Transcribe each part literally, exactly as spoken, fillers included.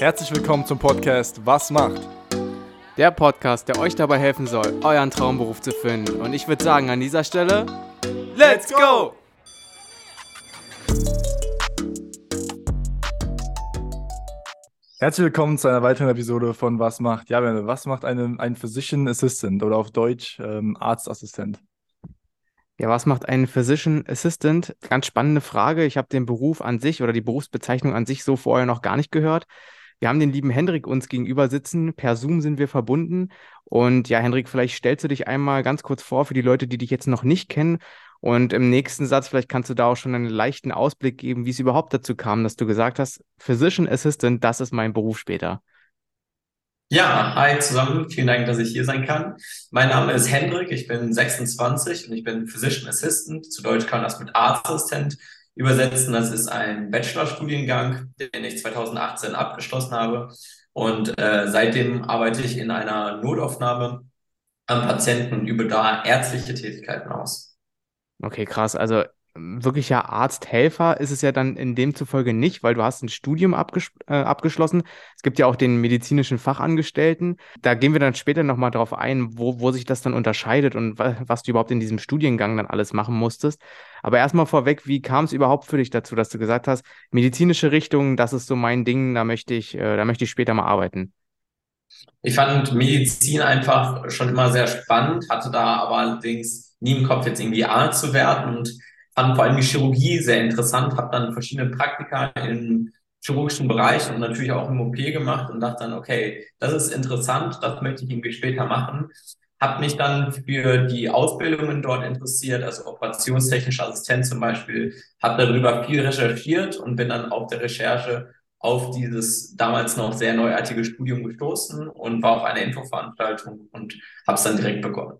Herzlich willkommen zum Podcast Was macht? Der Podcast, der euch dabei helfen soll, euren Traumberuf zu finden. Und ich würde sagen, an dieser Stelle, let's go! Herzlich willkommen zu einer weiteren Episode von Was macht? Ja, was macht eine, ein Physician Assistant oder auf Deutsch ähm, Arztassistent? Ja, was macht ein Physician Assistant? Ganz spannende Frage. Ich habe den Beruf an sich oder die Berufsbezeichnung an sich so vorher noch gar nicht gehört. Wir haben den lieben Hendrik uns gegenüber sitzen. Per Zoom sind wir verbunden. Und ja, Hendrik, vielleicht stellst du dich einmal ganz kurz vor für die Leute, die dich jetzt noch nicht kennen. Und im nächsten Satz, vielleicht kannst du da auch schon einen leichten Ausblick geben, wie es überhaupt dazu kam, dass du gesagt hast, Physician Assistant, das ist mein Beruf später. Ja, hi zusammen. Vielen Dank, dass ich hier sein kann. Mein Name ist Hendrik, ich bin sechsundzwanzig und ich bin Physician Assistant. Zu Deutsch kann man das mit Arztassistent übersetzen. Das ist ein Bachelorstudiengang, den ich zweitausendachtzehn abgeschlossen habe. Und äh, seitdem arbeite ich in einer Notaufnahme am Patienten und übe da ärztliche Tätigkeiten aus. Okay, krass. Also wirklicher Arzthelfer ist es ja dann in dem zufolge nicht, weil du hast ein Studium abges- äh, abgeschlossen. Es gibt ja auch den medizinischen Fachangestellten. Da gehen wir dann später nochmal drauf ein, wo, wo sich das dann unterscheidet und wa- was du überhaupt in diesem Studiengang dann alles machen musstest. Aber erstmal vorweg, wie kam es überhaupt für dich dazu, dass du gesagt hast, medizinische Richtung, das ist so mein Ding, da möchte ich, äh, da möchte ich später mal arbeiten? Ich fand Medizin einfach schon immer sehr spannend, hatte da aber allerdings nie im Kopf, jetzt irgendwie Arzt zu werden und fand vor allem die Chirurgie sehr interessant, habe dann verschiedene Praktika im chirurgischen Bereich und natürlich auch im O P gemacht und dachte dann, okay, das ist interessant, das möchte ich irgendwie später machen. Habe mich dann für die Ausbildungen dort interessiert, also Operationstechnischer Assistent zum Beispiel, habe darüber viel recherchiert und bin dann auf der Recherche auf dieses damals noch sehr neuartige Studium gestoßen und war auf einer Infoveranstaltung und habe es dann direkt begonnen.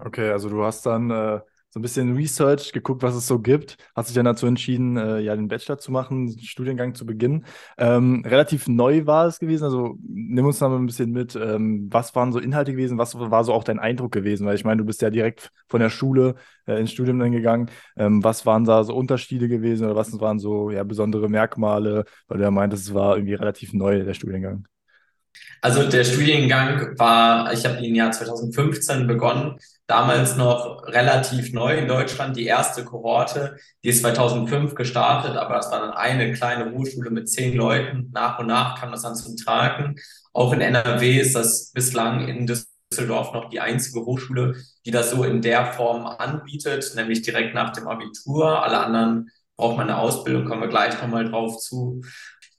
Okay, also du hast dann äh so ein bisschen Research, geguckt, was es so gibt, hast dich dann dazu entschieden, äh, ja den Bachelor zu machen, den Studiengang zu beginnen. Ähm, relativ neu war es gewesen, also nimm uns da mal ein bisschen mit, ähm, was waren so Inhalte gewesen, was war so auch dein Eindruck gewesen, weil ich meine, du bist ja direkt von der Schule äh, ins Studium dann gegangen, ähm, was waren da so Unterschiede gewesen oder was waren so ja besondere Merkmale, weil du ja meintest, es war irgendwie relativ neu, der Studiengang. Also der Studiengang war, ich habe ihn im Jahr zweitausendfünfzehn begonnen, damals noch relativ neu in Deutschland, die erste Kohorte, die ist zweitausendfünf gestartet, aber das war dann eine kleine Hochschule mit zehn Leuten, nach und nach kam das dann zum Tragen. Auch in N R W ist das bislang in Düsseldorf noch die einzige Hochschule, die das so in der Form anbietet, nämlich direkt nach dem Abitur, alle anderen braucht man eine Ausbildung, kommen wir gleich nochmal drauf zu.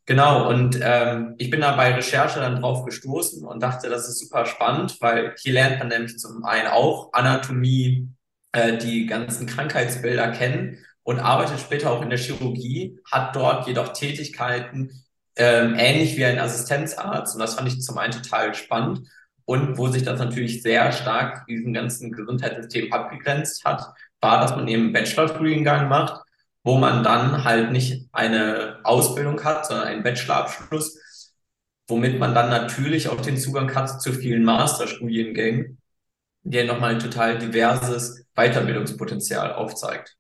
Genau, und ähm, ich bin da bei Recherche dann drauf gestoßen und dachte, das ist super spannend, weil hier lernt man nämlich zum einen auch Anatomie, äh, die ganzen Krankheitsbilder kennen und arbeitet später auch in der Chirurgie, hat dort jedoch Tätigkeiten ähm, ähnlich wie ein Assistenzarzt und das fand ich zum einen total spannend und wo sich das natürlich sehr stark diesem ganzen Gesundheitssystem abgegrenzt hat, war, dass man eben einen Bachelorstudiengang macht, wo man dann halt nicht eine Ausbildung hat, sondern einen Bachelorabschluss, womit man dann natürlich auch den Zugang hat zu vielen Masterstudiengängen, die nochmal ein total diverses Weiterbildungspotenzial aufzeigt.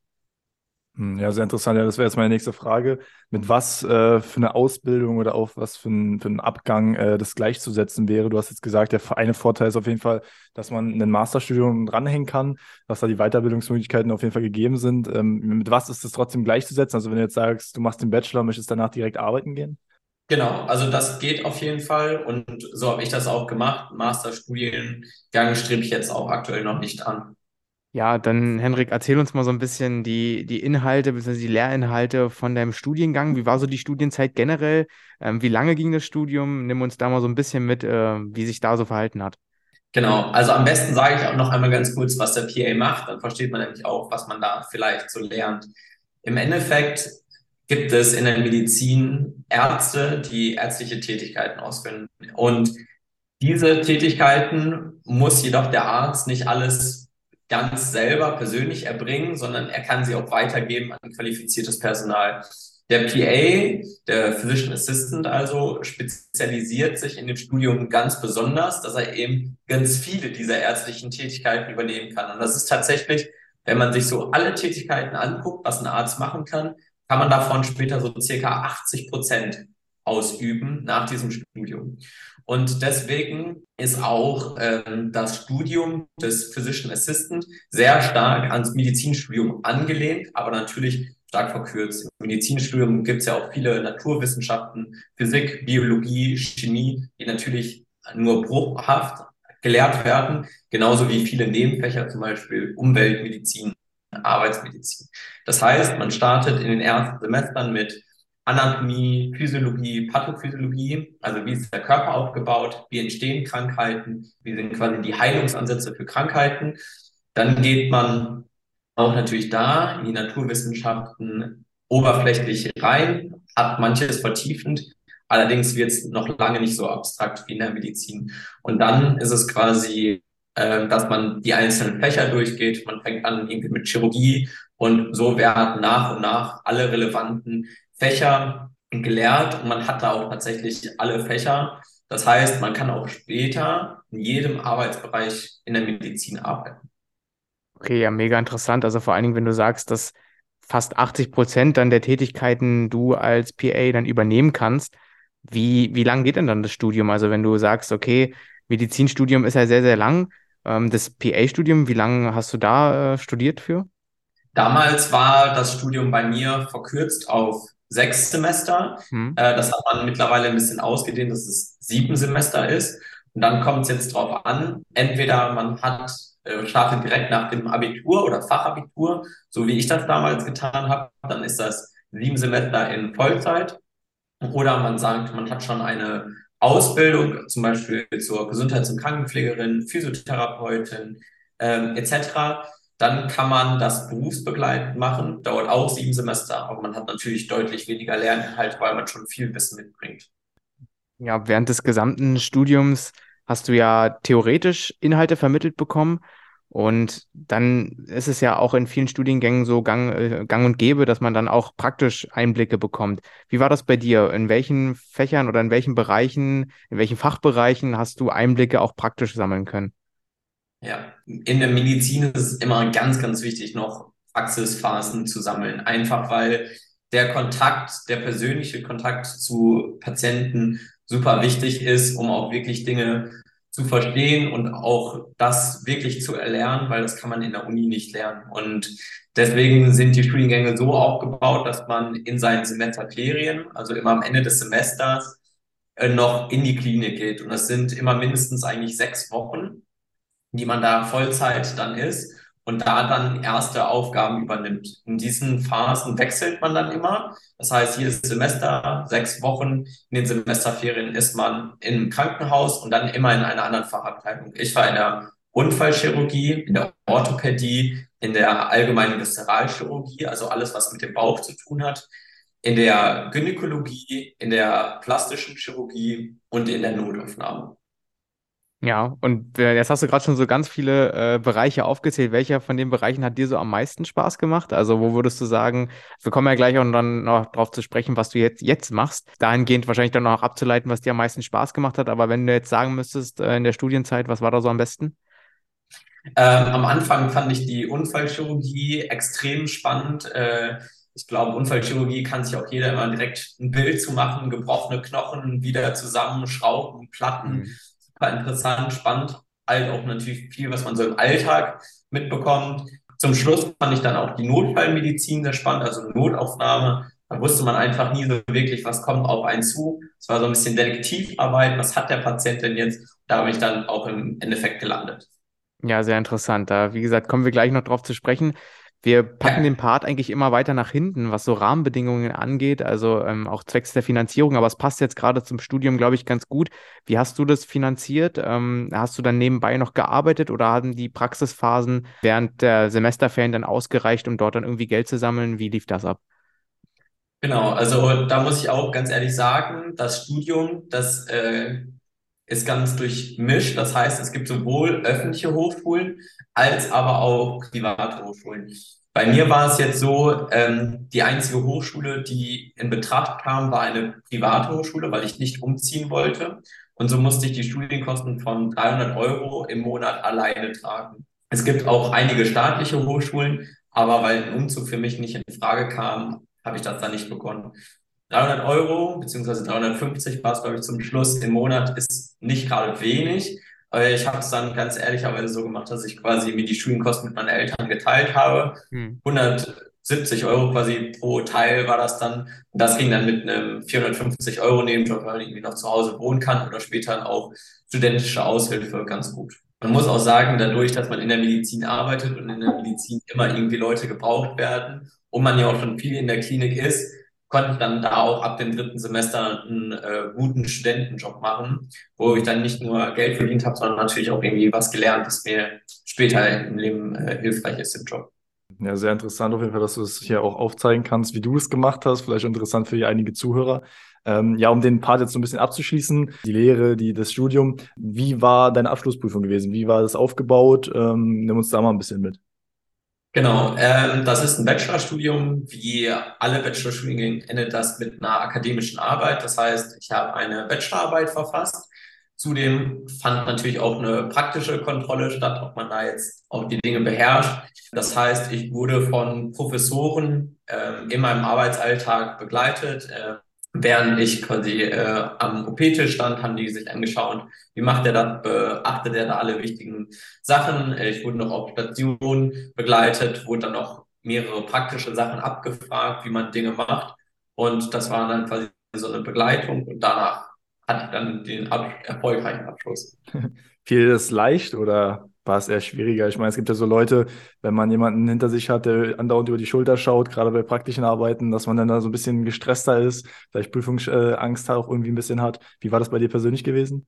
Ja, sehr interessant. Ja, das wäre jetzt meine nächste Frage. Mit was äh, für eine Ausbildung oder auf was für, ein, für einen Abgang äh, das gleichzusetzen wäre? Du hast jetzt gesagt, der eine Vorteil ist auf jeden Fall, dass man ein Masterstudium dranhängen kann, dass da die Weiterbildungsmöglichkeiten auf jeden Fall gegeben sind. Ähm, mit was ist das trotzdem gleichzusetzen? Also wenn du jetzt sagst, du machst den Bachelor, möchtest danach direkt arbeiten gehen? Genau, also das geht auf jeden Fall und so habe ich das auch gemacht. Masterstudiengang strebe ich jetzt auch aktuell noch nicht an. Ja, dann Hendrik, erzähl uns mal so ein bisschen die, die Inhalte bzw. die Lehrinhalte von deinem Studiengang. Wie war so die Studienzeit generell? Ähm, wie lange ging das Studium? Nimm uns da mal so ein bisschen mit, äh, wie sich da so verhalten hat. Genau, also am besten sage ich auch noch einmal ganz kurz, was der P A macht. Dann versteht man nämlich auch, was man da vielleicht so lernt. Im Endeffekt gibt es in der Medizin Ärzte, die ärztliche Tätigkeiten ausführen. Und diese Tätigkeiten muss jedoch der Arzt nicht alles ganz selber persönlich erbringen, sondern er kann sie auch weitergeben an qualifiziertes Personal. Der P A, der Physician Assistant also, spezialisiert sich in dem Studium ganz besonders, dass er eben ganz viele dieser ärztlichen Tätigkeiten übernehmen kann. Und das ist tatsächlich, wenn man sich so alle Tätigkeiten anguckt, was ein Arzt machen kann, kann man davon später so circa achtzig Prozent ausüben nach diesem Studium. Und deswegen ist auch ähm, das Studium des Physician Assistant sehr stark ans Medizinstudium angelehnt, aber natürlich stark verkürzt. Im Medizinstudium gibt es ja auch viele Naturwissenschaften, Physik, Biologie, Chemie, die natürlich nur bruchhaft gelehrt werden, genauso wie viele Nebenfächer, zum Beispiel Umweltmedizin, Arbeitsmedizin. Das heißt, man startet in den ersten Semestern mit Anatomie, Physiologie, Pathophysiologie, also wie ist der Körper aufgebaut, wie entstehen Krankheiten, wie sind quasi die Heilungsansätze für Krankheiten. Dann geht man auch natürlich da in die Naturwissenschaften oberflächlich rein, hat manches vertiefend, allerdings wird es noch lange nicht so abstrakt wie in der Medizin. Und dann ist es quasi, äh, dass man die einzelnen Fächer durchgeht, man fängt an irgendwie mit Chirurgie und so werden nach und nach alle relevanten Fächer gelehrt und man hat da auch tatsächlich alle Fächer. Das heißt, man kann auch später in jedem Arbeitsbereich in der Medizin arbeiten. Okay, ja, mega interessant. Also vor allen Dingen, wenn du sagst, dass fast achtzig Prozent dann der Tätigkeiten du als P A dann übernehmen kannst, wie, wie lang geht denn dann das Studium? Also wenn du sagst, okay, Medizinstudium ist ja sehr, sehr lang. Das P A-Studium, wie lange hast du da studiert für? Damals war das Studium bei mir verkürzt auf sechs Semester. Hm. Das hat man mittlerweile ein bisschen ausgedehnt, dass es sieben Semester ist. Und dann kommt es jetzt drauf an, entweder man hat äh, startet direkt nach dem Abitur oder Fachabitur, so wie ich das damals getan habe, dann ist das sieben Semester in Vollzeit. Oder man sagt, man hat schon eine Ausbildung, zum Beispiel zur Gesundheits- und Krankenpflegerin, Physiotherapeutin ähm, et cetera Dann kann man das berufsbegleitend machen, dauert auch sieben Semester, aber man hat natürlich deutlich weniger Lerninhalt, weil man schon viel Wissen mitbringt. Ja, während des gesamten Studiums hast du ja theoretisch Inhalte vermittelt bekommen und dann ist es ja auch in vielen Studiengängen so gang, äh, gang und gäbe, dass man dann auch praktisch Einblicke bekommt. Wie war das bei dir? In welchen Fächern oder in welchen Bereichen, in welchen Fachbereichen hast du Einblicke auch praktisch sammeln können? Ja, in der Medizin ist es immer ganz, ganz wichtig, noch Praxisphasen zu sammeln. Einfach weil der Kontakt, der persönliche Kontakt zu Patienten super wichtig ist, um auch wirklich Dinge zu verstehen und auch das wirklich zu erlernen, weil das kann man in der Uni nicht lernen. Und deswegen sind die Studiengänge so aufgebaut, dass man in seinen Semesterferien, also immer am Ende des Semesters, noch in die Klinik geht. Und das sind immer mindestens eigentlich sechs Wochen, die man da Vollzeit dann ist und da dann erste Aufgaben übernimmt. In diesen Phasen wechselt man dann immer. Das heißt, jedes Semester, sechs Wochen in den Semesterferien ist man im Krankenhaus und dann immer in einer anderen Fachabteilung. Ich war in der Unfallchirurgie, in der Orthopädie, in der allgemeinen Viszeralchirurgie, also alles, was mit dem Bauch zu tun hat, in der Gynäkologie, in der plastischen Chirurgie und in der Notaufnahme. Ja, und jetzt hast du gerade schon so ganz viele äh, Bereiche aufgezählt. Welcher von den Bereichen hat dir so am meisten Spaß gemacht? Also wo würdest du sagen, wir kommen ja gleich auch dann noch drauf zu sprechen, was du jetzt, jetzt machst, dahingehend wahrscheinlich dann noch abzuleiten, was dir am meisten Spaß gemacht hat. Aber wenn du jetzt sagen müsstest, äh, in der Studienzeit, was war da so am besten? Ähm, am Anfang fand ich die Unfallchirurgie extrem spannend. Äh, ich glaube, Unfallchirurgie kann sich auch jeder immer direkt ein Bild zu machen, gebrochene Knochen wieder zusammenschrauben, Platten. Mhm. Interessant, spannend, halt auch natürlich viel, was man so im Alltag mitbekommt. Zum Schluss fand ich dann auch die Notfallmedizin sehr spannend, also Notaufnahme. Da wusste man einfach nie so wirklich, was kommt auf einen zu. Es war so ein bisschen Detektivarbeit, was hat der Patient denn jetzt? Da bin ich dann auch im Endeffekt gelandet. Ja, sehr interessant. Da, wie gesagt, kommen wir gleich noch drauf zu sprechen. Wir packen den Part eigentlich immer weiter nach hinten, was so Rahmenbedingungen angeht, also ähm, auch zwecks der Finanzierung, aber es passt jetzt gerade zum Studium, glaube ich, ganz gut. Wie hast du das finanziert? Ähm, hast du dann nebenbei noch gearbeitet oder haben die Praxisphasen während der Semesterferien dann ausgereicht, um dort dann irgendwie Geld zu sammeln? Wie lief das ab? Genau, also da muss ich auch ganz ehrlich sagen, das Studium, das äh, ist ganz durchmischt. Das heißt, es gibt sowohl öffentliche Hochschulen als aber auch private Hochschulen. Bei mir war es jetzt so, ähm, die einzige Hochschule, die in Betracht kam, war eine private Hochschule, weil ich nicht umziehen wollte. Und so musste ich die Studienkosten von dreihundert Euro im Monat alleine tragen. Es gibt auch einige staatliche Hochschulen, aber weil ein Umzug für mich nicht in Frage kam, habe ich das dann nicht begonnen. dreihundert Euro beziehungsweise dreihundertfünfzig war es, glaube ich, zum Schluss im Monat ist nicht gerade wenig. Ich habe es dann ganz ehrlicherweise so gemacht, dass ich quasi mir die Studienkosten mit meinen Eltern geteilt habe. Hm. hundertsiebzig Euro quasi pro Teil war das dann. Und das ging dann mit einem vierhundertfünfzig Euro Nebenjob, weil man irgendwie noch zu Hause wohnen kann oder später auch studentische Aushilfe ganz gut. Man muss auch sagen, dadurch, dass man in der Medizin arbeitet und in der Medizin immer irgendwie Leute gebraucht werden und man ja auch schon viel in der Klinik ist, konnte ich dann da auch ab dem dritten Semester einen äh, guten Studentenjob machen, wo ich dann nicht nur Geld verdient habe, sondern natürlich auch irgendwie was gelernt, das mir später im Leben äh, hilfreich ist im Job. Ja, sehr interessant auf jeden Fall, dass du es hier auch aufzeigen kannst, wie du es gemacht hast. Vielleicht interessant für einige Zuhörer. Ähm, ja, um den Part jetzt so ein bisschen abzuschließen, die Lehre, die, das Studium. Wie war deine Abschlussprüfung gewesen? Wie war das aufgebaut? Ähm, nimm uns da mal ein bisschen mit. Genau, ähm, das ist ein Bachelorstudium. Wie alle Bachelorstudiengänge endet das mit einer akademischen Arbeit. Das heißt, ich habe eine Bachelorarbeit verfasst. Zudem fand natürlich auch eine praktische Kontrolle statt, ob man da jetzt auch die Dinge beherrscht. Das heißt, ich wurde von Professoren äh, in meinem Arbeitsalltag begleitet. Äh, während ich quasi äh, am O P-Tisch stand, haben die sich angeschaut, wie macht der das, beachtet er da alle wichtigen Sachen. Ich wurde noch auf Station begleitet, wurde dann noch mehrere praktische Sachen abgefragt, wie man Dinge macht. Und das war dann quasi so eine Begleitung und danach hatte ich dann den ab- erfolgreichen Abschluss. Fiel das leicht oder war es eher schwieriger? Ich meine, es gibt ja so Leute, wenn man jemanden hinter sich hat, der andauernd über die Schulter schaut, gerade bei praktischen Arbeiten, dass man dann da so ein bisschen gestresster ist, vielleicht Prüfungsangst auch irgendwie ein bisschen hat. Wie war das bei dir persönlich gewesen?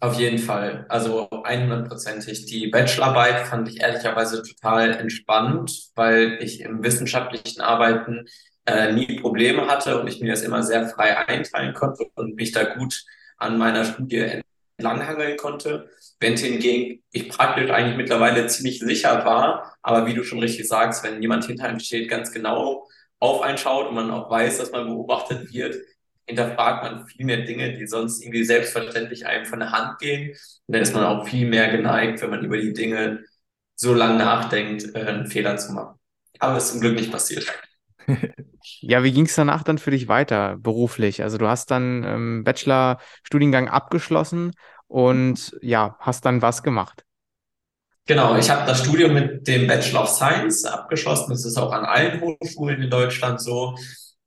Auf jeden Fall. Also hundertprozentig. Die Bachelorarbeit fand ich ehrlicherweise total entspannt, weil ich im wissenschaftlichen Arbeiten äh, nie Probleme hatte und ich mir das immer sehr frei einteilen konnte und mich da gut an meiner Studie entlanghangeln konnte. Während hingegen ich praktisch eigentlich mittlerweile ziemlich sicher war, aber wie du schon richtig sagst, wenn jemand hinter einem steht, ganz genau auf einen schaut und man auch weiß, dass man beobachtet wird, hinterfragt man viel mehr Dinge, die sonst irgendwie selbstverständlich einem von der Hand gehen. Und dann ist man auch viel mehr geneigt, wenn man über die Dinge so lange nachdenkt, einen Fehler zu machen. Aber es ist zum Glück nicht passiert. Ja, wie ging es danach dann für dich weiter beruflich? Also du hast dann ähm, Bachelor-Studiengang abgeschlossen und ja, hast dann was gemacht? Genau, ich habe das Studium mit dem Bachelor of Science abgeschlossen. Das ist auch an allen Hochschulen in Deutschland so.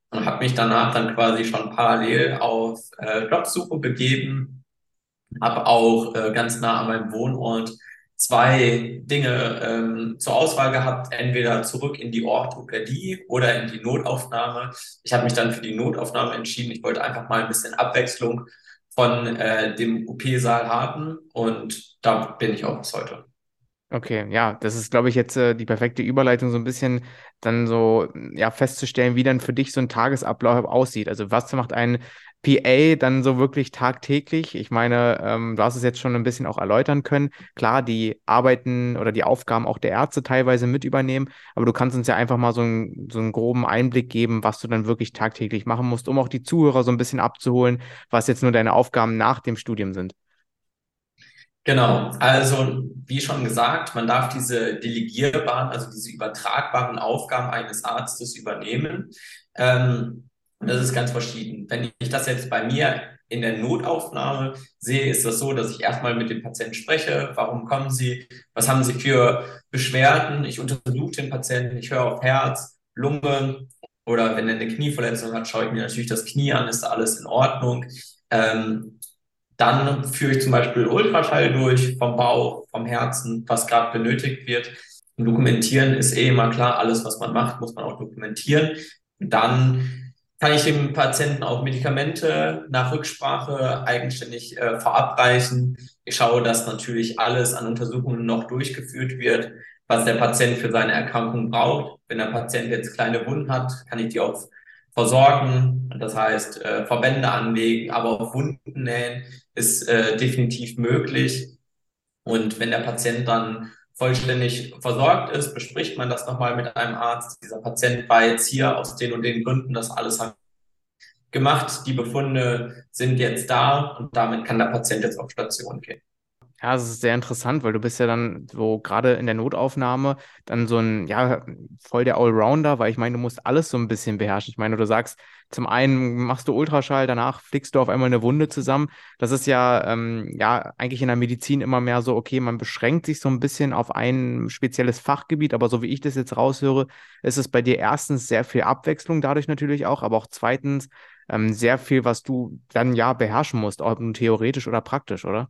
Und habe mich danach dann quasi schon parallel auf äh, Jobsuche begeben. Habe auch äh, ganz nah an meinem Wohnort zwei Dinge ähm, zur Auswahl gehabt, entweder zurück in die Orthopädie oder in die Notaufnahme. Ich habe mich dann für die Notaufnahme entschieden. Ich wollte einfach mal ein bisschen Abwechslung von äh, dem O P-Saal haben und da bin ich auch bis heute. Okay, ja, das ist, glaube ich, jetzt äh, die perfekte Überleitung, so ein bisschen dann so ja festzustellen, wie dann für dich so ein Tagesablauf aussieht. Also was macht ein P A dann so wirklich tagtäglich? Ich meine, ähm, du hast es jetzt schon ein bisschen auch erläutern können. Klar, die Arbeiten oder die Aufgaben auch der Ärzte teilweise mit übernehmen, aber du kannst uns ja einfach mal so, ein, so einen groben Einblick geben, was du dann wirklich tagtäglich machen musst, um auch die Zuhörer so ein bisschen abzuholen, was jetzt nur deine Aufgaben nach dem Studium sind. Genau, also wie schon gesagt, man darf diese delegierbaren, also diese übertragbaren Aufgaben eines Arztes übernehmen. Ähm, das ist ganz verschieden. Wenn ich das jetzt bei mir in der Notaufnahme sehe, ist das so, dass ich erstmal mit dem Patienten spreche. Warum kommen Sie? Was haben Sie für Beschwerden? Ich untersuche den Patienten, ich höre auf Herz, Lunge oder wenn er eine Knieverletzung hat, schaue ich mir natürlich das Knie an, ist alles in Ordnung. Ähm, Dann führe ich zum Beispiel Ultraschall durch, vom Bauch, vom Herzen, was gerade benötigt wird. Und dokumentieren ist eh immer klar, alles, was man macht, muss man auch dokumentieren. Und dann kann ich dem Patienten auch Medikamente nach Rücksprache eigenständig äh, verabreichen. Ich schaue, dass natürlich alles an Untersuchungen noch durchgeführt wird, was der Patient für seine Erkrankung braucht. Wenn der Patient jetzt kleine Wunden hat, kann ich die auch versorgen, das heißt äh, Verbände anlegen, aber auch Wunden nähen ist äh, definitiv möglich. Und wenn der Patient dann vollständig versorgt ist, bespricht man das nochmal mit einem Arzt. Dieser Patient war jetzt hier aus den und den Gründen, das alles haben gemacht. Die Befunde sind jetzt da und damit kann der Patient jetzt auf Station gehen. Ja, es ist sehr interessant, weil du bist ja dann so gerade in der Notaufnahme dann so ein, ja, voll der Allrounder, weil ich meine, du musst alles so ein bisschen beherrschen. Ich meine, du sagst, zum einen machst du Ultraschall, danach flickst du auf einmal eine Wunde zusammen. Das ist ja, ähm, ja eigentlich in der Medizin immer mehr so, okay, man beschränkt sich so ein bisschen auf ein spezielles Fachgebiet, aber so wie ich das jetzt raushöre, ist es bei dir erstens sehr viel Abwechslung dadurch natürlich auch, aber auch zweitens ähm, sehr viel, was du dann ja beherrschen musst, ob nun theoretisch oder praktisch, oder?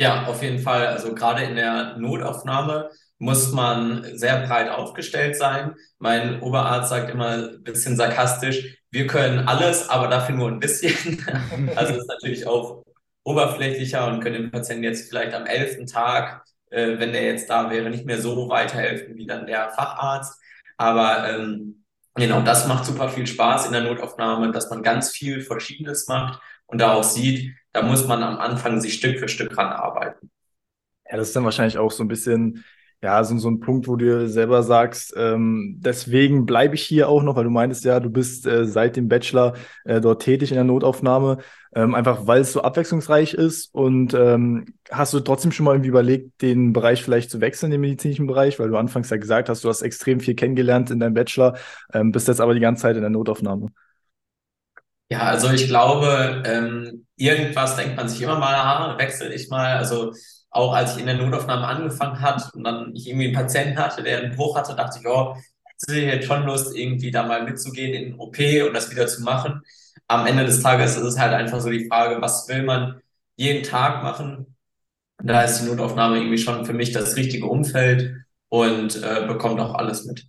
Ja, auf jeden Fall. Also gerade in der Notaufnahme muss man sehr breit aufgestellt sein. Mein Oberarzt sagt immer ein bisschen sarkastisch, wir können alles, aber dafür nur ein bisschen. Also ist natürlich auch oberflächlicher und können dem Patienten jetzt vielleicht am elften Tag, äh, wenn der jetzt da wäre, nicht mehr so weiterhelfen wie dann der Facharzt. Aber ähm, genau, das macht super viel Spaß in der Notaufnahme, dass man ganz viel Verschiedenes macht und da auch sieht, da muss man am Anfang sich Stück für Stück ranarbeiten. Ja, das ist dann wahrscheinlich auch so ein bisschen, ja, so, so ein Punkt, wo du dir selber sagst, ähm, deswegen bleibe ich hier auch noch, weil du meintest ja, du bist äh, seit dem Bachelor äh, dort tätig in der Notaufnahme, ähm, einfach weil es so abwechslungsreich ist. Und ähm, hast du trotzdem schon mal irgendwie überlegt, den Bereich vielleicht zu wechseln, den medizinischen Bereich, weil du anfangs ja gesagt hast, du hast extrem viel kennengelernt in deinem Bachelor, ähm, bist jetzt aber die ganze Zeit in der Notaufnahme. Ja, also ich glaube, ähm, irgendwas denkt man sich immer mal, aha, wechsle ich mal. Also auch als ich in der Notaufnahme angefangen hat und dann ich irgendwie einen Patienten hatte, der einen Bruch hatte, dachte ich, oh, hätte ich jetzt schon Lust, irgendwie da mal mitzugehen in den O P und das wieder zu machen. Am Ende des Tages ist es halt einfach so die Frage, was will man jeden Tag machen? Und da ist die Notaufnahme irgendwie schon für mich das richtige Umfeld und äh, bekommt auch alles mit.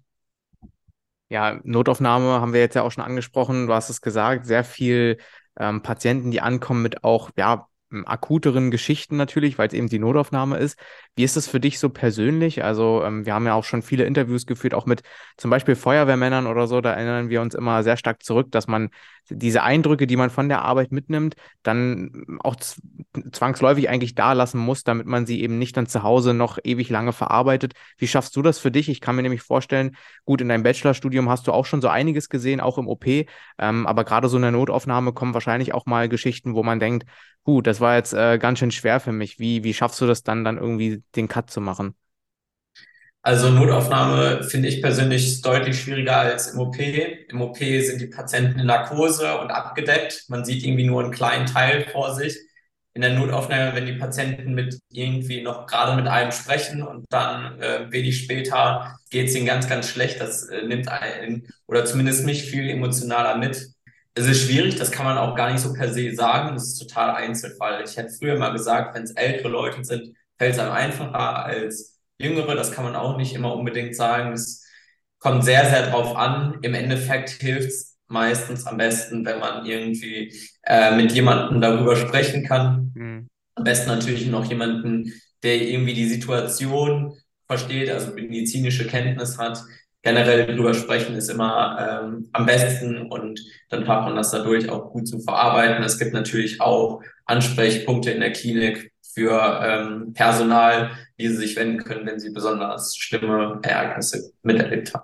Ja, Notaufnahme haben wir jetzt ja auch schon angesprochen, du hast es gesagt, sehr viel ähm, Patienten, die ankommen mit auch ja akuteren Geschichten natürlich, weil es eben die Notaufnahme ist. Wie ist das für dich so persönlich? Also ähm, wir haben ja auch schon viele Interviews geführt, auch mit zum Beispiel Feuerwehrmännern oder so, da erinnern wir uns immer sehr stark zurück, dass man diese Eindrücke, die man von der Arbeit mitnimmt, dann auch zwangsläufig eigentlich da lassen muss, damit man sie eben nicht dann zu Hause noch ewig lange verarbeitet. Wie schaffst du das für dich? Ich kann mir nämlich vorstellen, gut, in deinem Bachelorstudium hast du auch schon so einiges gesehen, auch im O P, ähm, aber gerade so in der Notaufnahme kommen wahrscheinlich auch mal Geschichten, wo man denkt, gut, das war jetzt äh, ganz schön schwer für mich. Wie, wie schaffst du das dann, dann irgendwie den Cut zu machen? Also Notaufnahme finde ich persönlich deutlich schwieriger als im O P. Im O P sind die Patienten in Narkose und abgedeckt. Man sieht irgendwie nur einen kleinen Teil vor sich. In der Notaufnahme, wenn die Patienten mit irgendwie noch gerade mit einem sprechen und dann äh, wenig später geht es ihnen ganz, ganz schlecht. Das äh, nimmt einen oder zumindest mich viel emotionaler mit. Es ist schwierig, das kann man auch gar nicht so per se sagen. Das ist total Einzelfall. Ich hätte früher mal gesagt, wenn es ältere Leute sind, fällt es einem einfacher als Jüngere, das kann man auch nicht immer unbedingt sagen. Es kommt sehr, sehr drauf an. Im Endeffekt hilft es meistens am besten, wenn man irgendwie äh, mit jemandem darüber sprechen kann. Mhm. Am besten natürlich noch jemanden, der irgendwie die Situation versteht, also medizinische Kenntnis hat. Generell darüber sprechen ist immer ähm, am besten und dann hat man das dadurch auch gut zu verarbeiten. Es gibt natürlich auch Ansprechpunkte in der Klinik für ähm, Personal, die sie sich wenden können, wenn sie besonders schlimme Ereignisse miterlebt haben.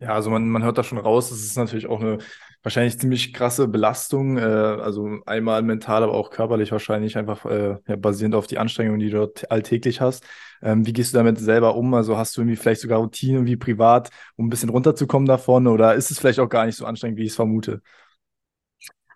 Ja, also man, man hört da schon raus, es ist natürlich auch eine wahrscheinlich ziemlich krasse Belastung, äh, also einmal mental, aber auch körperlich wahrscheinlich, einfach äh, ja, basierend auf die Anstrengungen, die du dort alltäglich hast. Ähm, wie gehst du damit selber um? Also hast du irgendwie vielleicht sogar Routinen irgendwie privat, um ein bisschen runterzukommen davon, oder ist es vielleicht auch gar nicht so anstrengend, wie ich es vermute?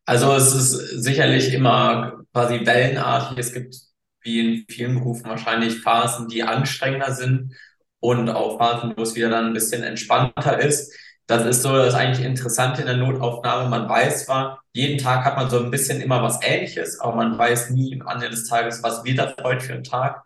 Also es ist sicherlich immer quasi wellenartig. Es gibt wie in vielen Berufen wahrscheinlich Phasen, die anstrengender sind und auch Phasen, wo es wieder dann ein bisschen entspannter ist. Das ist so das eigentlich Interessante in der Notaufnahme. Man weiß zwar, jeden Tag hat man so ein bisschen immer was Ähnliches, aber man weiß nie am Ende des Tages, was wird das heute für ein Tag.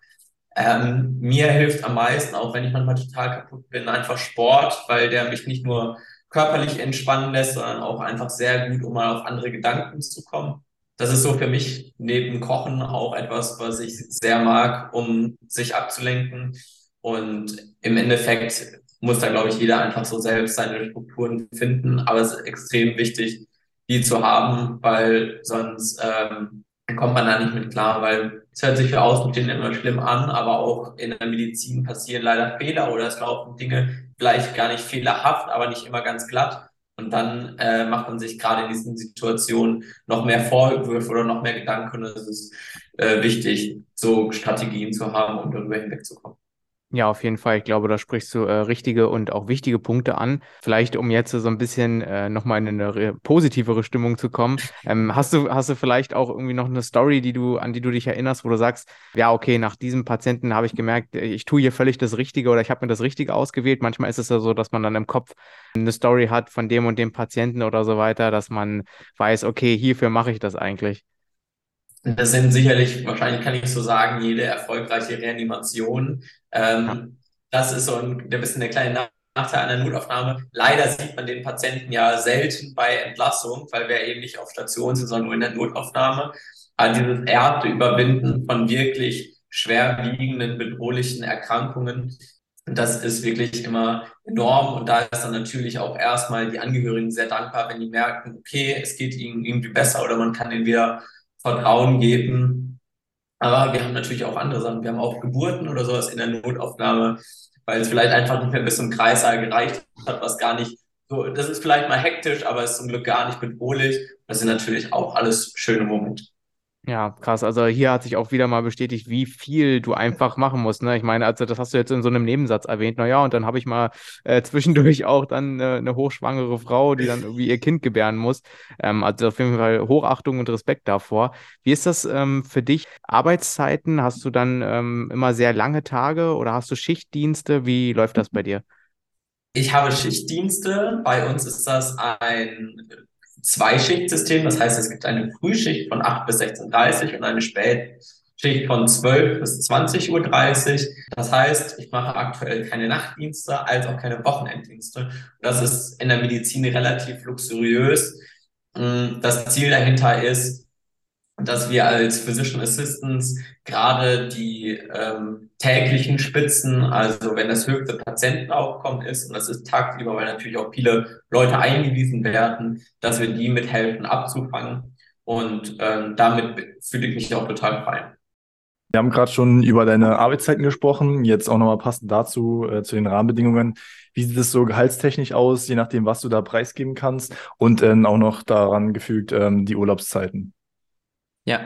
Ähm, mir hilft am meisten, auch wenn ich manchmal total kaputt bin, einfach Sport, weil der mich nicht nur körperlich entspannen lässt, sondern auch einfach sehr gut, um mal auf andere Gedanken zu kommen. Das ist so für mich neben Kochen auch etwas, was ich sehr mag, um sich abzulenken. Und im Endeffekt muss da, glaube ich, jeder einfach so selbst seine Strukturen finden. Aber es ist extrem wichtig, die zu haben, weil sonst ähm, kommt man da nicht mit klar. Weil es hört sich für Außenstehende immer schlimm an, aber auch in der Medizin passieren leider Fehler oder es laufen Dinge vielleicht gar nicht fehlerhaft, aber nicht immer ganz glatt. Und dann äh, macht man sich gerade in diesen Situationen noch mehr Vorwürfe oder noch mehr Gedanken. Das ist äh, wichtig, so Strategien zu haben, um darüber hinwegzukommen. Ja, auf jeden Fall. Ich glaube, da sprichst du äh, richtige und auch wichtige Punkte an. Vielleicht, um jetzt so ein bisschen äh, nochmal in eine re- positivere Stimmung zu kommen. Ähm, hast du, hast du vielleicht auch irgendwie noch eine Story, die du, an die du dich erinnerst, wo du sagst, ja, okay, nach diesem Patienten habe ich gemerkt, ich tue hier völlig das Richtige oder ich habe mir das Richtige ausgewählt. Manchmal ist es ja so, dass man dann im Kopf eine Story hat von dem und dem Patienten oder so weiter, dass man weiß, okay, hierfür mache ich das eigentlich. Das sind sicherlich, wahrscheinlich kann ich so sagen, jede erfolgreiche Reanimation. Ähm, das ist so ein, ein bisschen der kleine Nachteil an der Notaufnahme. Leider sieht man den Patienten ja selten bei Entlassung, weil wir eben nicht auf Station sind, sondern nur in der Notaufnahme. Aber dieses erste Überwinden von wirklich schwerwiegenden, bedrohlichen Erkrankungen, das ist wirklich immer enorm. Und da ist dann natürlich auch erstmal die Angehörigen sehr dankbar, wenn die merken, okay, es geht ihnen irgendwie besser oder man kann ihnen wieder Vertrauen geben, aber wir haben natürlich auch andere Sachen, wir haben auch Geburten oder sowas in der Notaufnahme, weil es vielleicht einfach nicht mehr bis zum Kreissaal gereicht hat, was gar nicht, so, das ist vielleicht mal hektisch, aber ist zum Glück gar nicht bedrohlich, das sind natürlich auch alles schöne Momente. Ja, krass. Also hier hat sich auch wieder mal bestätigt, wie viel du einfach machen musst. Ne? Ich meine, also das hast du jetzt in so einem Nebensatz erwähnt. Naja, und dann habe ich mal äh, zwischendurch auch dann äh, eine hochschwangere Frau, die dann irgendwie ihr Kind gebären muss. Ähm, also auf jeden Fall Hochachtung und Respekt davor. Wie ist das ähm, für dich? Arbeitszeiten? Hast du dann ähm, immer sehr lange Tage oder hast du Schichtdienste? Wie läuft das bei dir? Ich habe Schichtdienste. Bei uns ist das ein Zwei-Schicht-System, das heißt, es gibt eine Frühschicht von acht bis sechzehn Uhr dreißig und eine Spätschicht von zwölf bis zwanzig Uhr dreißig. Das heißt, ich mache aktuell keine Nachtdienste, als auch keine Wochenenddienste. Und das ist in der Medizin relativ luxuriös. Das Ziel dahinter ist, dass wir als Physician Assistants gerade die ähm, täglichen Spitzen, also wenn das höchste Patientenaufkommen ist, und das ist tagsüber, weil natürlich auch viele Leute eingewiesen werden, dass wir die mithelfen abzufangen. Und ähm, damit fühle ich mich auch total frei. Wir haben gerade schon über deine Arbeitszeiten gesprochen, jetzt auch nochmal passend dazu, äh, zu den Rahmenbedingungen. Wie sieht es so gehaltstechnisch aus, je nachdem, was du da preisgeben kannst? Und äh, auch noch daran gefügt, äh, die Urlaubszeiten. Ja,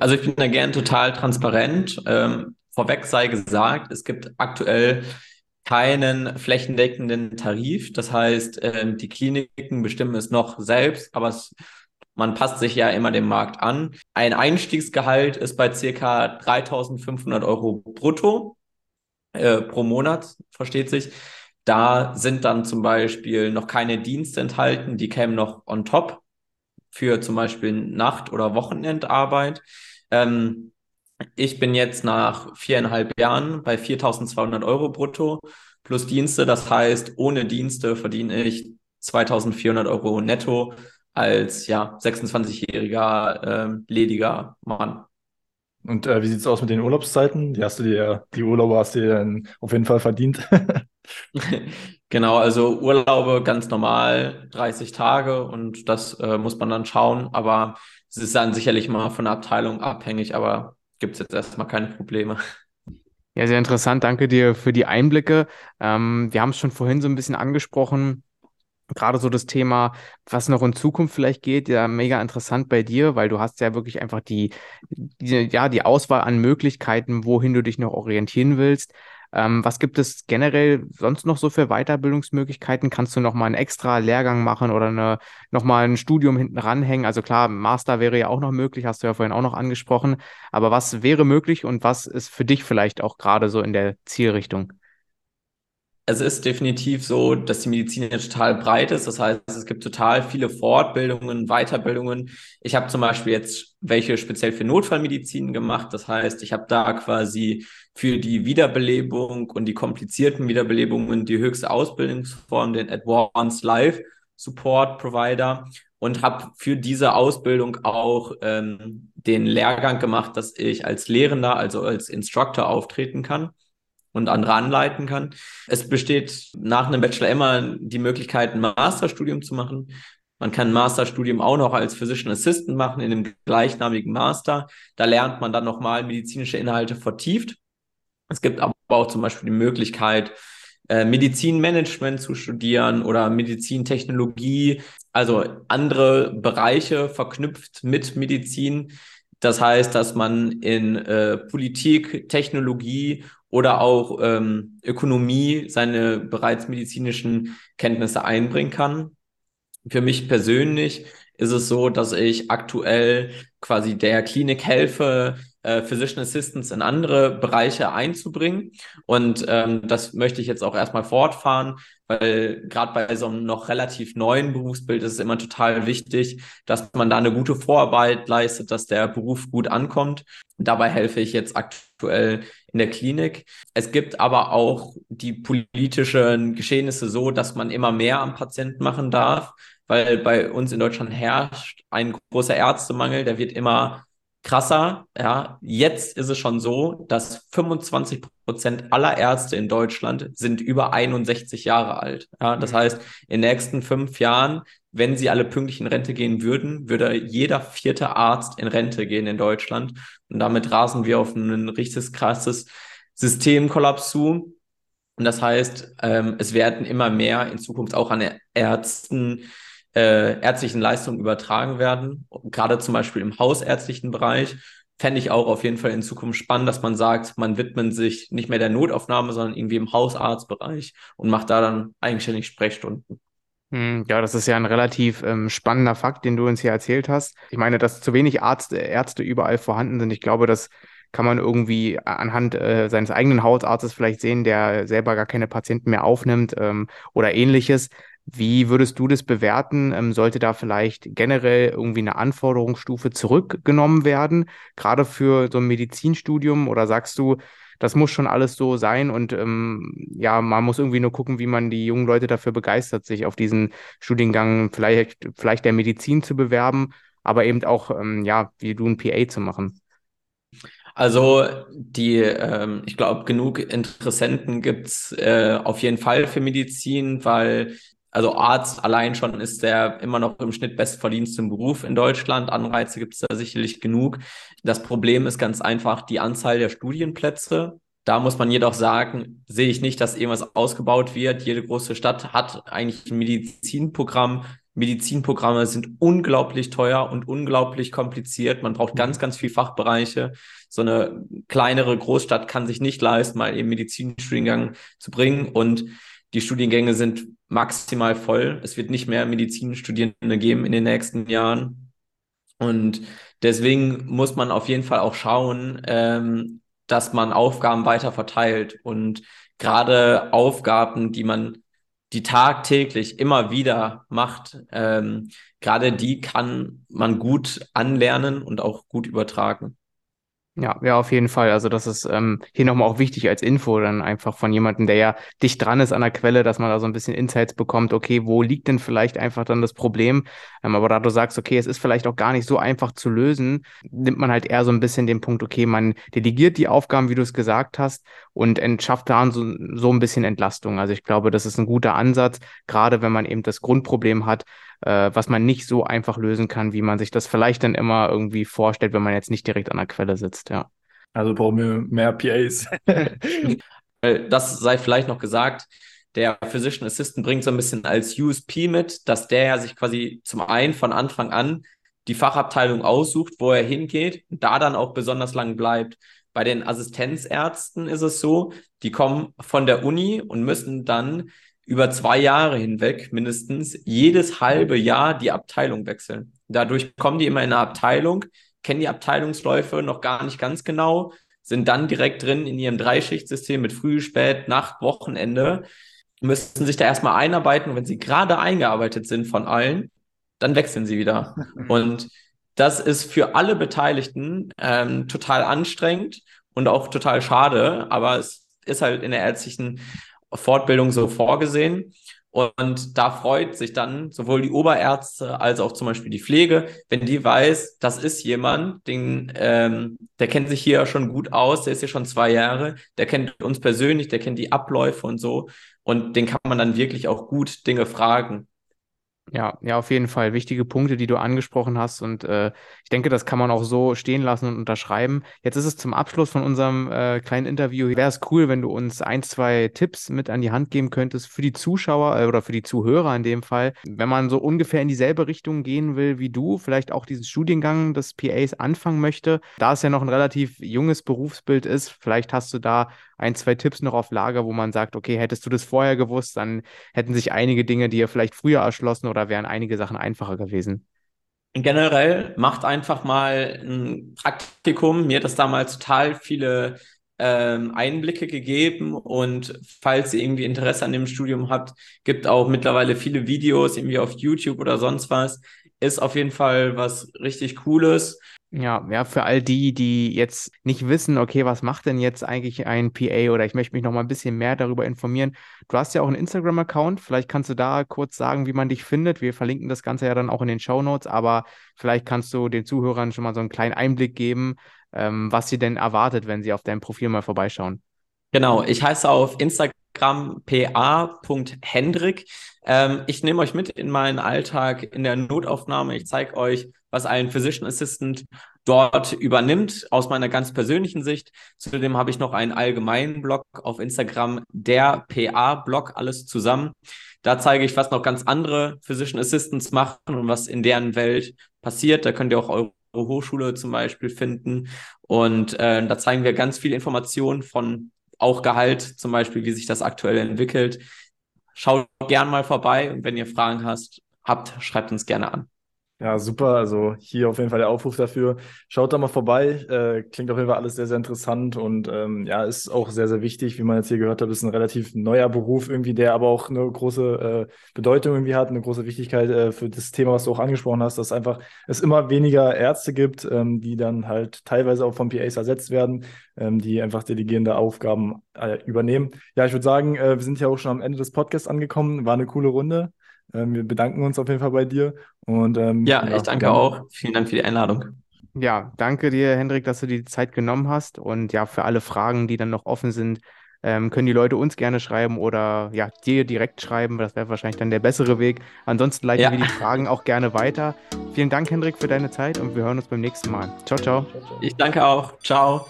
also ich bin da gern total transparent. Ähm, vorweg sei gesagt, es gibt aktuell keinen flächendeckenden Tarif. Das heißt, ähm, die Kliniken bestimmen es noch selbst, aber es, man passt sich ja immer dem Markt an. Ein Einstiegsgehalt ist bei ca. dreitausendfünfhundert Euro brutto äh, pro Monat, versteht sich. Da sind dann zum Beispiel noch keine Dienste enthalten, die kämen noch on top für zum Beispiel Nacht- oder Wochenendarbeit. Ähm, ich bin jetzt nach viereinhalb Jahren bei viertausendzweihundert Euro brutto plus Dienste. Das heißt, ohne Dienste verdiene ich zweitausendvierhundert Euro netto als ja, sechsundzwanzigjähriger äh, lediger Mann. Und äh, wie sieht es aus mit den Urlaubszeiten? Die hast du dir, die Urlaube hast du dir auf jeden Fall verdient. Genau, also Urlaube ganz normal, dreißig Tage und das äh, muss man dann schauen, aber es ist dann sicherlich mal von der Abteilung abhängig, aber gibt es jetzt erstmal keine Probleme. Ja, sehr interessant, danke dir für die Einblicke. Ähm, wir haben es schon vorhin so ein bisschen angesprochen, gerade so das Thema, was noch in Zukunft vielleicht geht, ja, mega interessant bei dir, weil du hast ja wirklich einfach die, die, ja, die Auswahl an Möglichkeiten, wohin du dich noch orientieren willst. Ähm, was gibt es generell sonst noch so für Weiterbildungsmöglichkeiten? Kannst du nochmal einen extra Lehrgang machen oder eine, nochmal ein Studium hinten ranhängen? Also klar, Master wäre ja auch noch möglich, hast du ja vorhin auch noch angesprochen. Aber was wäre möglich und was ist für dich vielleicht auch gerade so in der Zielrichtung? Es ist definitiv so, dass die Medizin total breit ist. Das heißt, es gibt total viele Fortbildungen, Weiterbildungen. Ich habe zum Beispiel jetzt welche speziell für Notfallmedizin gemacht. Das heißt, ich habe da quasi für die Wiederbelebung und die komplizierten Wiederbelebungen die höchste Ausbildungsform, den Advanced Life Support Provider, und habe für diese Ausbildung auch ähm, den Lehrgang gemacht, dass ich als Lehrender, also als Instructor auftreten kann und andere anleiten kann. Es besteht nach einem Bachelor immer die Möglichkeit, ein Masterstudium zu machen. Man kann ein Masterstudium auch noch als Physician Assistant machen in dem gleichnamigen Master. Da lernt man dann nochmal medizinische Inhalte vertieft. Es gibt aber auch zum Beispiel die Möglichkeit, Medizinmanagement zu studieren oder Medizintechnologie, also andere Bereiche verknüpft mit Medizin. Das heißt, dass man in äh, Politik, Technologie oder auch ähm, Ökonomie seine bereits medizinischen Kenntnisse einbringen kann. Für mich persönlich ist es so, dass ich aktuell quasi der Klinik helfe, äh, Physician Assistants in andere Bereiche einzubringen. Und ähm, das möchte ich jetzt auch erstmal fortfahren, weil gerade bei so einem noch relativ neuen Berufsbild ist es immer total wichtig, dass man da eine gute Vorarbeit leistet, dass der Beruf gut ankommt. Dabei helfe ich jetzt aktuell in der Klinik. Es gibt aber auch die politischen Geschehnisse so, dass man immer mehr am Patienten machen darf, weil bei uns in Deutschland herrscht ein großer Ärztemangel, der wird immer krasser. Ja. Jetzt ist es schon so, dass fünfundzwanzig Prozent aller Ärzte in Deutschland sind über einundsechzig Jahre alt. Ja. Das heißt, in den nächsten fünf Jahren, wenn sie alle pünktlich in Rente gehen würden, würde jeder vierte Arzt in Rente gehen in Deutschland. Und damit rasen wir auf ein richtig krasses Systemkollaps zu. Und das heißt, ähm, es werden immer mehr in Zukunft auch an Ärzten, äh, ärztlichen Leistungen übertragen werden. Gerade zum Beispiel im hausärztlichen Bereich fände ich auch auf jeden Fall in Zukunft spannend, dass man sagt, man widmet sich nicht mehr der Notaufnahme, sondern irgendwie im Hausarztbereich und macht da dann eigenständig Sprechstunden. Ja, das ist ja ein relativ ähm, spannender Fakt, den du uns hier erzählt hast. Ich meine, dass zu wenig Arzt, äh, Ärzte überall vorhanden sind. Ich glaube, das kann man irgendwie anhand äh, seines eigenen Hausarztes vielleicht sehen, der selber gar keine Patienten mehr aufnimmt ähm, oder ähnliches. Wie würdest du das bewerten? Ähm, sollte da vielleicht generell irgendwie eine Anforderungsstufe zurückgenommen werden, gerade für so ein Medizinstudium? Oder sagst du, das muss schon alles so sein und ähm, ja, man muss irgendwie nur gucken, wie man die jungen Leute dafür begeistert, sich auf diesen Studiengang vielleicht vielleicht der Medizin zu bewerben, aber eben auch, ähm, ja, wie du ein P A zu machen. Also die, ähm, ich glaube, genug Interessenten gibt's äh, auf jeden Fall für Medizin, weil also Arzt allein schon ist der immer noch im Schnitt bestverdienste Beruf in Deutschland. Anreize gibt es da sicherlich genug. Das Problem ist ganz einfach die Anzahl der Studienplätze. Da muss man jedoch sagen, sehe ich nicht, dass irgendwas ausgebaut wird. Jede große Stadt hat eigentlich ein Medizinprogramm. Medizinprogramme sind unglaublich teuer und unglaublich kompliziert. Man braucht ganz, ganz viel Fachbereiche. So eine kleinere Großstadt kann sich nicht leisten, mal eben Medizinstudiengang zu bringen. Und die Studiengänge sind maximal voll. Es wird nicht mehr Medizinstudierende geben in den nächsten Jahren. Und deswegen muss man auf jeden Fall auch schauen, ähm, dass man Aufgaben weiter verteilt. Und gerade Aufgaben, die man die tagtäglich immer wieder macht, ähm, gerade die kann man gut anlernen und auch gut übertragen. Ja, ja, auf jeden Fall. Also das ist ähm, hier nochmal auch wichtig als Info dann einfach von jemandem, der ja dicht dran ist an der Quelle, dass man da so ein bisschen Insights bekommt, okay, wo liegt denn vielleicht einfach dann das Problem? Ähm, aber da du sagst, okay, es ist vielleicht auch gar nicht so einfach zu lösen, nimmt man halt eher so ein bisschen den Punkt, okay, man delegiert die Aufgaben, wie du es gesagt hast, und ent- schafft da so, so ein bisschen Entlastung. Also ich glaube, das ist ein guter Ansatz, gerade wenn man eben das Grundproblem hat, was man nicht so einfach lösen kann, wie man sich das vielleicht dann immer irgendwie vorstellt, wenn man jetzt nicht direkt an der Quelle sitzt, ja. Also brauchen wir mehr P As. Das sei vielleicht noch gesagt, der Physician Assistant bringt so ein bisschen als U S P mit, dass der sich quasi zum einen von Anfang an die Fachabteilung aussucht, wo er hingeht, und da dann auch besonders lang bleibt. Bei den Assistenzärzten ist es so, die kommen von der Uni und müssen dann über zwei Jahre hinweg mindestens jedes halbe Jahr die Abteilung wechseln. Dadurch kommen die immer in eine Abteilung, kennen die Abteilungsläufe noch gar nicht ganz genau, sind dann direkt drin in ihrem Dreischichtsystem mit Früh, Spät, Nacht, Wochenende, müssen sich da erstmal einarbeiten. Und wenn sie gerade eingearbeitet sind von allen, dann wechseln sie wieder. Und das ist für alle Beteiligten ähm, total anstrengend und auch total schade, aber es ist halt in der ärztlichen Fortbildung so vorgesehen, und da freut sich dann sowohl die Oberärzte als auch zum Beispiel die Pflege, wenn die weiß, das ist jemand, den, ähm, der kennt sich hier schon gut aus, der ist hier schon zwei Jahre, der kennt uns persönlich, der kennt die Abläufe und so, und den kann man dann wirklich auch gut Dinge fragen. Ja, ja, auf jeden Fall. Wichtige Punkte, die du angesprochen hast. Und äh, ich denke, das kann man auch so stehen lassen und unterschreiben. Jetzt ist es zum Abschluss von unserem äh, kleinen Interview. Wäre es cool, wenn du uns ein, zwei Tipps mit an die Hand geben könntest für die Zuschauer äh, oder für die Zuhörer in dem Fall. Wenn man so ungefähr in dieselbe Richtung gehen will wie du, vielleicht auch diesen Studiengang des P As anfangen möchte, da es ja noch ein relativ junges Berufsbild ist, vielleicht hast du da ein, zwei Tipps noch auf Lager, wo man sagt, okay, hättest du das vorher gewusst, dann hätten sich einige Dinge, die ihr vielleicht früher erschlossen oder wären einige Sachen einfacher gewesen. Generell macht einfach mal ein Praktikum. Mir hat das damals total viele ähm, Einblicke gegeben und falls ihr irgendwie Interesse an dem Studium habt, gibt auch mittlerweile viele Videos irgendwie auf YouTube oder sonst was. Ist auf jeden Fall was richtig Cooles. Ja, ja, für all die, die jetzt nicht wissen, okay, was macht denn jetzt eigentlich ein P A oder ich möchte mich noch mal ein bisschen mehr darüber informieren. Du hast ja auch einen Instagram-Account, vielleicht kannst du da kurz sagen, wie man dich findet. Wir verlinken das Ganze ja dann auch in den Shownotes, aber vielleicht kannst du den Zuhörern schon mal so einen kleinen Einblick geben, ähm, was sie denn erwartet, wenn sie auf deinem Profil mal vorbeischauen. Genau, ich heiße auf Instagram P A Punkt Hendrik. Ähm, ich nehme euch mit in meinen Alltag in der Notaufnahme. Ich zeige euch, was ein Physician Assistant dort übernimmt, aus meiner ganz persönlichen Sicht. Zudem habe ich noch einen allgemeinen Blog auf Instagram, der P A-Blog, alles zusammen. Da zeige ich, was noch ganz andere Physician Assistants machen und was in deren Welt passiert. Da könnt ihr auch eure Hochschule zum Beispiel finden. Und äh, da zeigen wir ganz viel Informationen von auch Gehalt, zum Beispiel, wie sich das aktuell entwickelt. Schaut gern mal vorbei und wenn ihr Fragen hast, habt, schreibt uns gerne an. Ja, super. Also hier auf jeden Fall der Aufruf dafür. Schaut da mal vorbei. Äh, klingt auf jeden Fall alles sehr, sehr interessant und ähm, ja, ist auch sehr, sehr wichtig, wie man jetzt hier gehört hat. Ist ein relativ neuer Beruf irgendwie, der aber auch eine große äh, Bedeutung irgendwie hat, eine große Wichtigkeit äh, für das Thema, was du auch angesprochen hast, dass einfach es immer weniger Ärzte gibt, ähm, die dann halt teilweise auch von P As ersetzt werden, ähm, die einfach delegierende Aufgaben äh, übernehmen. Ja, ich würde sagen, äh, wir sind ja auch schon am Ende des Podcasts angekommen. War eine coole Runde. Wir bedanken uns auf jeden Fall bei dir. Und, ähm, ja, ja, ich danke auch. Vielen Dank für die Einladung. Ja, danke dir, Hendrik, dass du die Zeit genommen hast. Und ja, für alle Fragen, die dann noch offen sind, ähm, können die Leute uns gerne schreiben oder ja, dir direkt schreiben. Das wäre wahrscheinlich dann der bessere Weg. Ansonsten leiten ja. wir die Fragen auch gerne weiter. Vielen Dank, Hendrik, für deine Zeit und wir hören uns beim nächsten Mal. Ciao, ciao. Ich danke auch. Ciao.